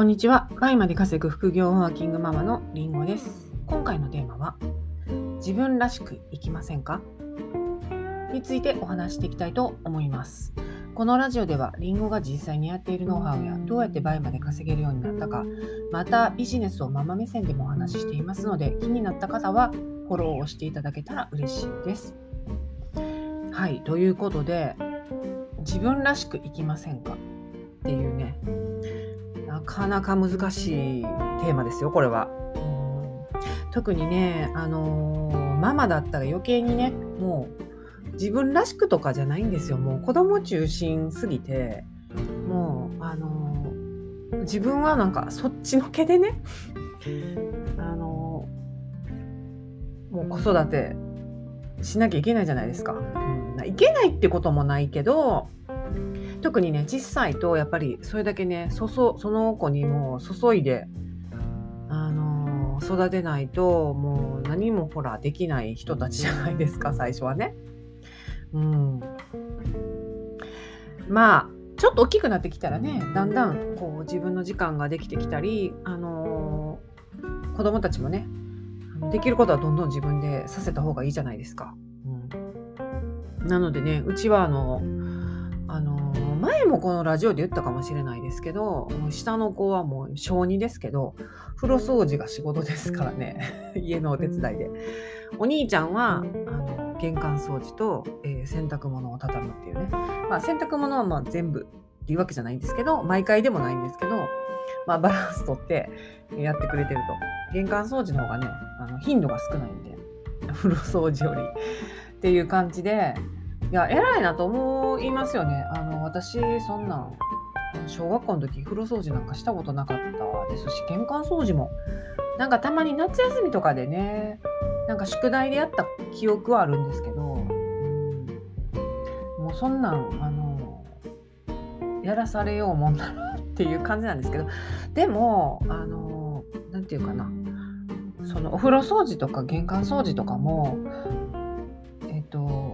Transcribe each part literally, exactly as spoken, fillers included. こんにちは。バイまで稼ぐ副業ワーキングママのりんごです。今回のテーマは自分らしく生きませんかについてお話していきたいと思います。このラジオではりんごが実際にやっているノウハウやどうやってバイまで稼げるようになったか、またビジネスをママ目線でもお話ししていますので、気になった方はフォローをしていただけたら嬉しいです。はい、ということで自分らしく生きませんかっていうね、なかなか難しいテーマですよ、これは。うん、特にね、あのー、ママだったら余計にね、もう自分らしくとかじゃないんですよ。もう子供中心すぎて、もうあのー、自分はなんかそっちのけでねあのー、もう子育てしなきゃいけないじゃないですか。うん、いけないってこともないけど、特にね小さいとやっぱりそれだけねそそその子にも注いで、あのー、育てないともう何もほらできない人たちじゃないですか、最初はね。うん、まあちょっと大きくなってきたらね、だんだんこう自分の時間ができてきたり、あのー、子供たちもねできることはどんどん自分でさせた方がいいじゃないですか。うん、なのでね、うちはあのあの前もこのラジオで言ったかもしれないですけど、下の子はもう小にですけど、風呂掃除が仕事ですからね家のお手伝いで、お兄ちゃんはあの玄関掃除と、えー、洗濯物を畳むっていうね、まあ、洗濯物はまあ全部っていうわけじゃないんですけど、毎回でもないんですけど、まあ、バランスとってやってくれてると。玄関掃除の方がね、あの頻度が少ないんで、風呂掃除よりっていう感じで、いや偉いなと思いますよね。あの私そんな小学校の時風呂掃除なんかしたことなかったですし、玄関掃除もなんかたまに夏休みとかでね、なんか宿題でやった記憶はあるんですけど、もうそんなんあのやらされようもんだなっていう感じなんですけど、でもあのなんていうかな、そのお風呂掃除とか玄関掃除とかも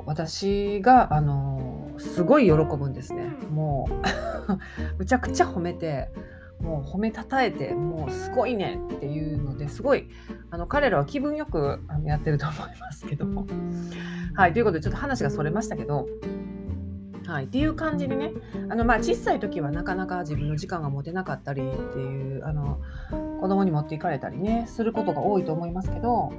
私があのすごい喜ぶんですね。もうむちゃくちゃ褒めて、もう褒めたたえて、もうすごいねっていうのですごいあの彼らは気分よくやってると思いますけども、はい、ということでちょっと話がそれましたけど、はい、っていう感じでね、あの、まあ、小さい時はなかなか自分の時間が持てなかったりっていう、あの子供に持っていかれたりねすることが多いと思いますけど、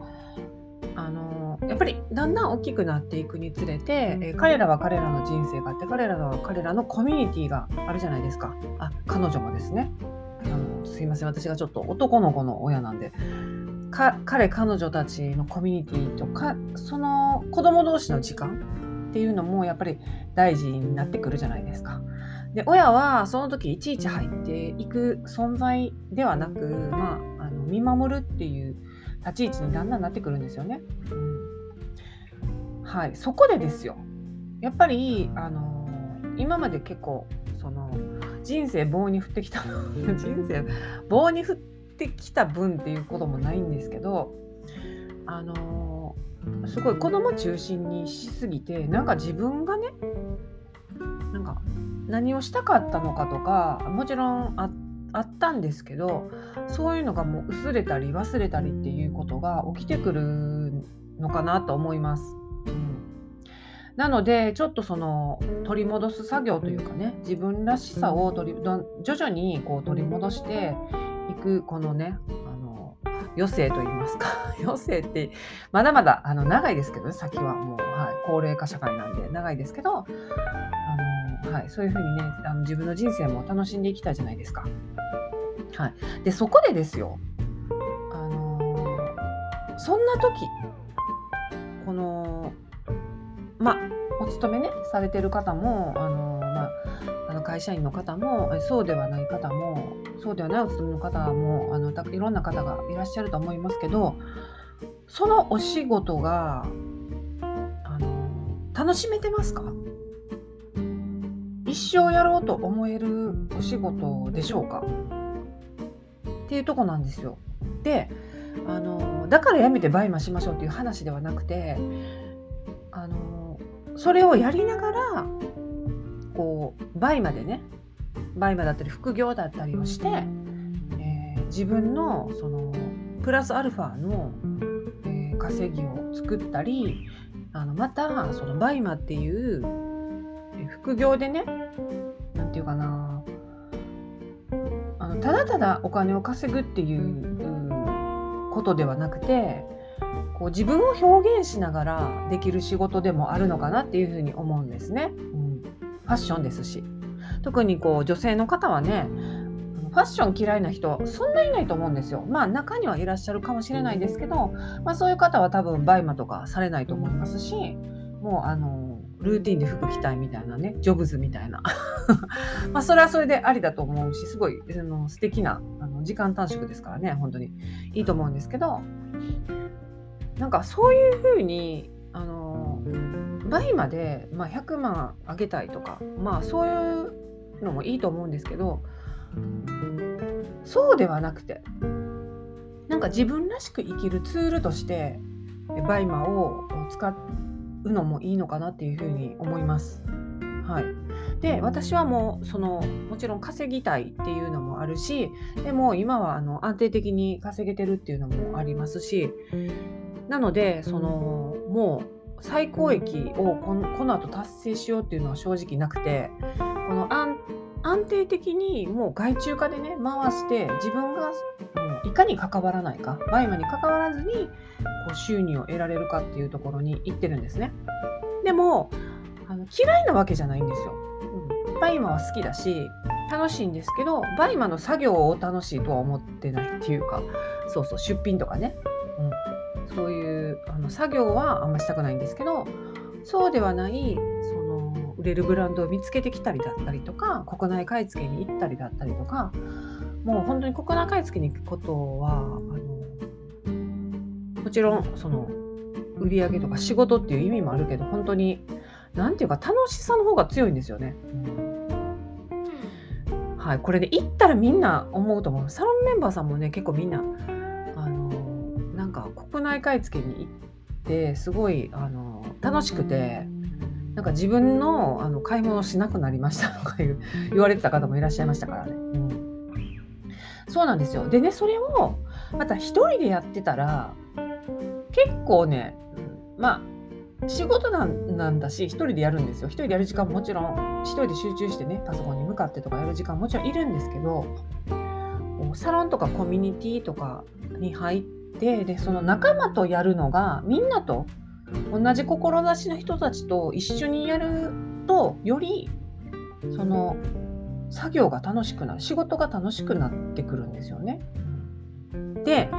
あのやっぱりだんだん大きくなっていくにつれて、え彼らは彼らの人生があって、彼らは彼らのコミュニティがあるじゃないですか。あ、彼女もですね、あのすいません、私がちょっと男の子の親なんで、か彼彼女たちのコミュニティとか、その子供同士の時間っていうのもやっぱり大事になってくるじゃないですか。で親はその時いちいち入っていく存在ではなく、まあ、あの見守るっていう立ち位置にだんだんなってくるんですよね。うん、はい、そこでですよ、やっぱり、あのー、今まで結構その人生棒に振ってきた人生棒に振ってきた分っていうこともないんですけど、あのー、すごい子供中心にしすぎて、なんか自分がね、なんか何をしたかったのかとか、もちろんあってあったんですけど、そういうのがもう薄れたり忘れたりっていうことが起きてくるのかなと思います。うん、なのでちょっとその取り戻す作業というかね、自分らしさを取り徐々にこう取り戻していく、このね、あの余生といいますか余生ってまだまだあの長いですけど、先はもう、はい、高齢化社会なんで長いですけど、はい、そういう風にね、あの自分の人生も楽しんでいきたいじゃないですか。はい、でそこでですよ、あのー、そんな時この、ま、お勤めねされてる方も、あのーま、あの会社員の方もそうではない方も、そうではないお勤めの方も、あのいろんな方がいらっしゃると思いますけど、そのお仕事が、あのー、楽しめてますか？一生やろうと思えるお仕事でしょうかっていうとこなんですよ。で、あのだからやめてバイマしましょうっていう話ではなくて、あのそれをやりながらこうバイマでね、バイマだったり副業だったりをして、自分のそのプラスアルファの稼ぎを作ったり、あのまたそのバイマっていう副業でね、なんていうかな、あのただただお金を稼ぐっていうことではなくて、こう自分を表現しながらできる仕事でもあるのかなっていうふうに思うんですね、うん、ファッションですし、特にこう女性の方はね、ファッション嫌いな人そんないないと思うんですよ。まあ中にはいらっしゃるかもしれないですけど、まあ、そういう方は多分バイマとかされないと思いますし、もうあのルーティンで服着たいみたいなね、ジョブズみたいなまあそれはそれでありだと思うし、すごいあの素敵なあの時間短縮ですからね、本当にいいと思うんですけど、なんかそういう風にあのバイマで、まあ、ひゃくまんあげたいとか、まあそういうのもいいと思うんですけど、そうではなくて、なんか自分らしく生きるツールとしてバイマを使うのもいいのかなっていうふうに思います、はい、で私はもうそのもちろん稼ぎたいっていうのもあるし、でも今はあの安定的に稼げてるっていうのもありますし、なのでそのもう最高益をこの、この後達成しようっていうのは正直なくて、この安定安定的にもう外注化でね回して、自分がいかに関わらないか、バイマに関わらずにこう収入を得られるかっていうところに行ってるんですね。でもあの嫌いなわけじゃないんですよ、うん、バイマは好きだし楽しいんですけど、バイマの作業を楽しいとは思ってないっていうか、そうそう出品とかね、うん、そういうあの作業はあんましたくないんですけど、そうではないその売れるブランドを見つけてきたりだったりとか、国内買い付けに行ったりだったりとか、もう本当に国内買い付けに行くことはあのもちろんその売り上げとか仕事っていう意味もあるけど、本当になんていうか楽しさの方が強いんですよね、うん、はい、これで、ね、行ったらみんな思うと思う。サロンメンバーさんもね結構みんなあのなんか国内買い付けに行ってすごいあの楽しくて、なんか自分 の, あの買い物しなくなりましたとかいう言われてた方もいらっしゃいましたからね、うん、そうなんですよ。でね、それをまた一人でやってたら結構ね、まあ仕事な ん, なんだし一人でやるんですよ。一人でやる時間 も, もちろん一人で集中してねパソコンに向かってとかやる時間 も, もちろんいるんですけど、サロンとかコミュニティとかに入って、でその仲間とやるのが、みんなと同じ志の人たちと一緒にやると、よりその作業が楽しくなる、仕事が楽しくなってくるんですよね。で、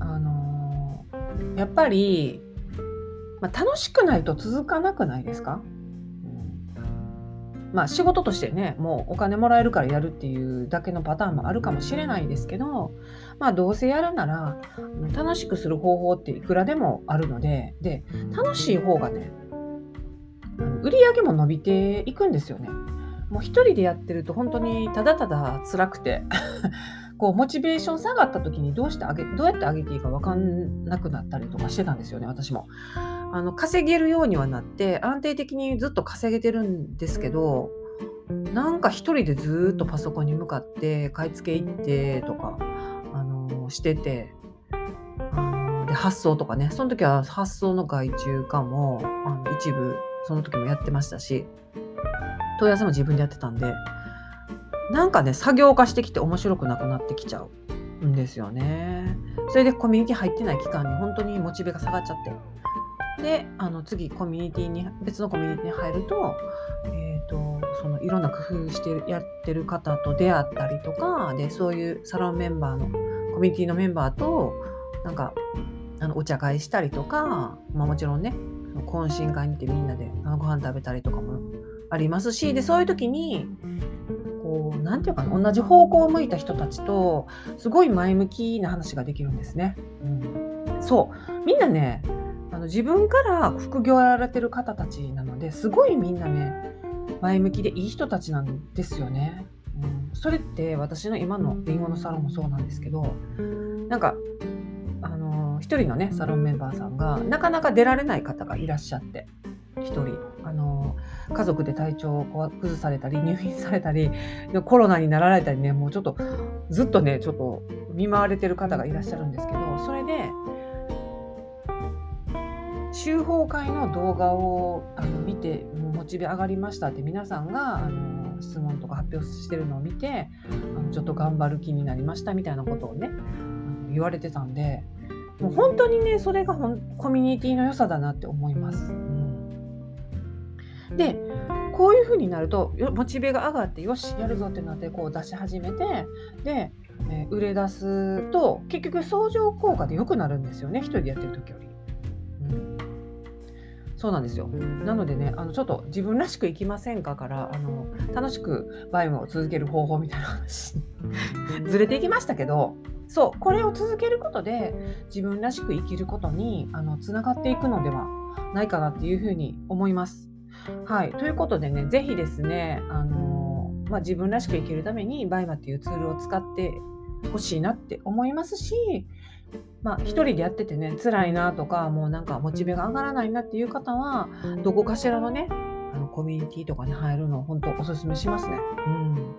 あのー、やっぱり、まあ、楽しくないと続かなくないですか、うん、まあ仕事としてね、もうお金もらえるからやるっていうだけのパターンもあるかもしれないですけど、まあどうせやるなら楽しくする方法っていくらでもあるので、で楽しい方がね売り上げも伸びていくんですよね。もう一人でやってると本当にただただ辛くてこうモチベーション下がった時にどうしてあげどうやって上げていいか分かんなくなったりとかしてたんですよね。私もあの稼げるようにはなって、安定的にずっと稼げてるんですけど、なんか一人でずっとパソコンに向かって買い付け行ってとかしてて、で発送とかね、その時は発送の外注化もあの一部その時もやってましたし、問い合わせも自分でやってたんで、なんかね作業化してきて面白くなくなってきちゃうんですよね。それでコミュニティ入ってない期間に本当にモチベが下がっちゃって、であの次コミュニティに別のコミュニティに入ると、えーとそのいろんな工夫してやってる方と出会ったりとかで、そういうサロンメンバーのコミュニティのメンバーとなんかあのお茶会したりとか、まあ、もちろんね懇親会にてみんなでご飯食べたりとかもありますし、でそういう時にこうなんていうかな、同じ方向を向いた人たちとすごい前向きな話ができるんですね、うん、そうみんなねあの自分から副業やられてる方たちなので、すごいみんなね前向きでいい人たちなんですよね。それって私の今のリンゴのサロンもそうなんですけど、なんかあの一人のねサロンメンバーさんがなかなか出られない方がいらっしゃって、ひとりあの家族で体調を崩されたり入院されたりコロナになられたりね、もうちょっとずっとねちょっと見舞われてる方がいらっしゃるんですけど、それで修法会の動画をあの見てモチベ上がりましたって皆さんがあの質問とか発表してるのを見てあのちょっと頑張る気になりましたみたいなことをね言われてたんで、もう本当にねそれがほんコミュニティの良さだなって思います、うん、でこういう風になるとモチベが上がってよしやるぞってなってこう出し始めてで、えー、売れ出すと結局相乗効果で良くなるんですよね、一人でやってる時より、うん、そうなんですよ。なのでねあのちょっと自分らしくいきませんかからあの楽しくバイムを続ける方法みたいな話ずれていきましたけど、そうこれを続けることで自分らしく生きることにあのつながっていくのではないかなっていうふうに思います。はい、ということでねぜひですね、あのーまあ、自分らしく生きるためにバイマっていうツールを使ってほしいなって思いますし、まあ、一人でやっててね辛いなとかもうなんかモチベが上がらないなっていう方はどこかしらのねあのコミュニティとかに入るのを本当おすすめしますね。うん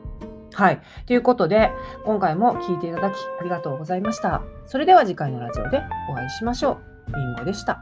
はい。ということで、今回も聞いていただきありがとうございました。それでは次回のラジオでお会いしましょう。りんごでした。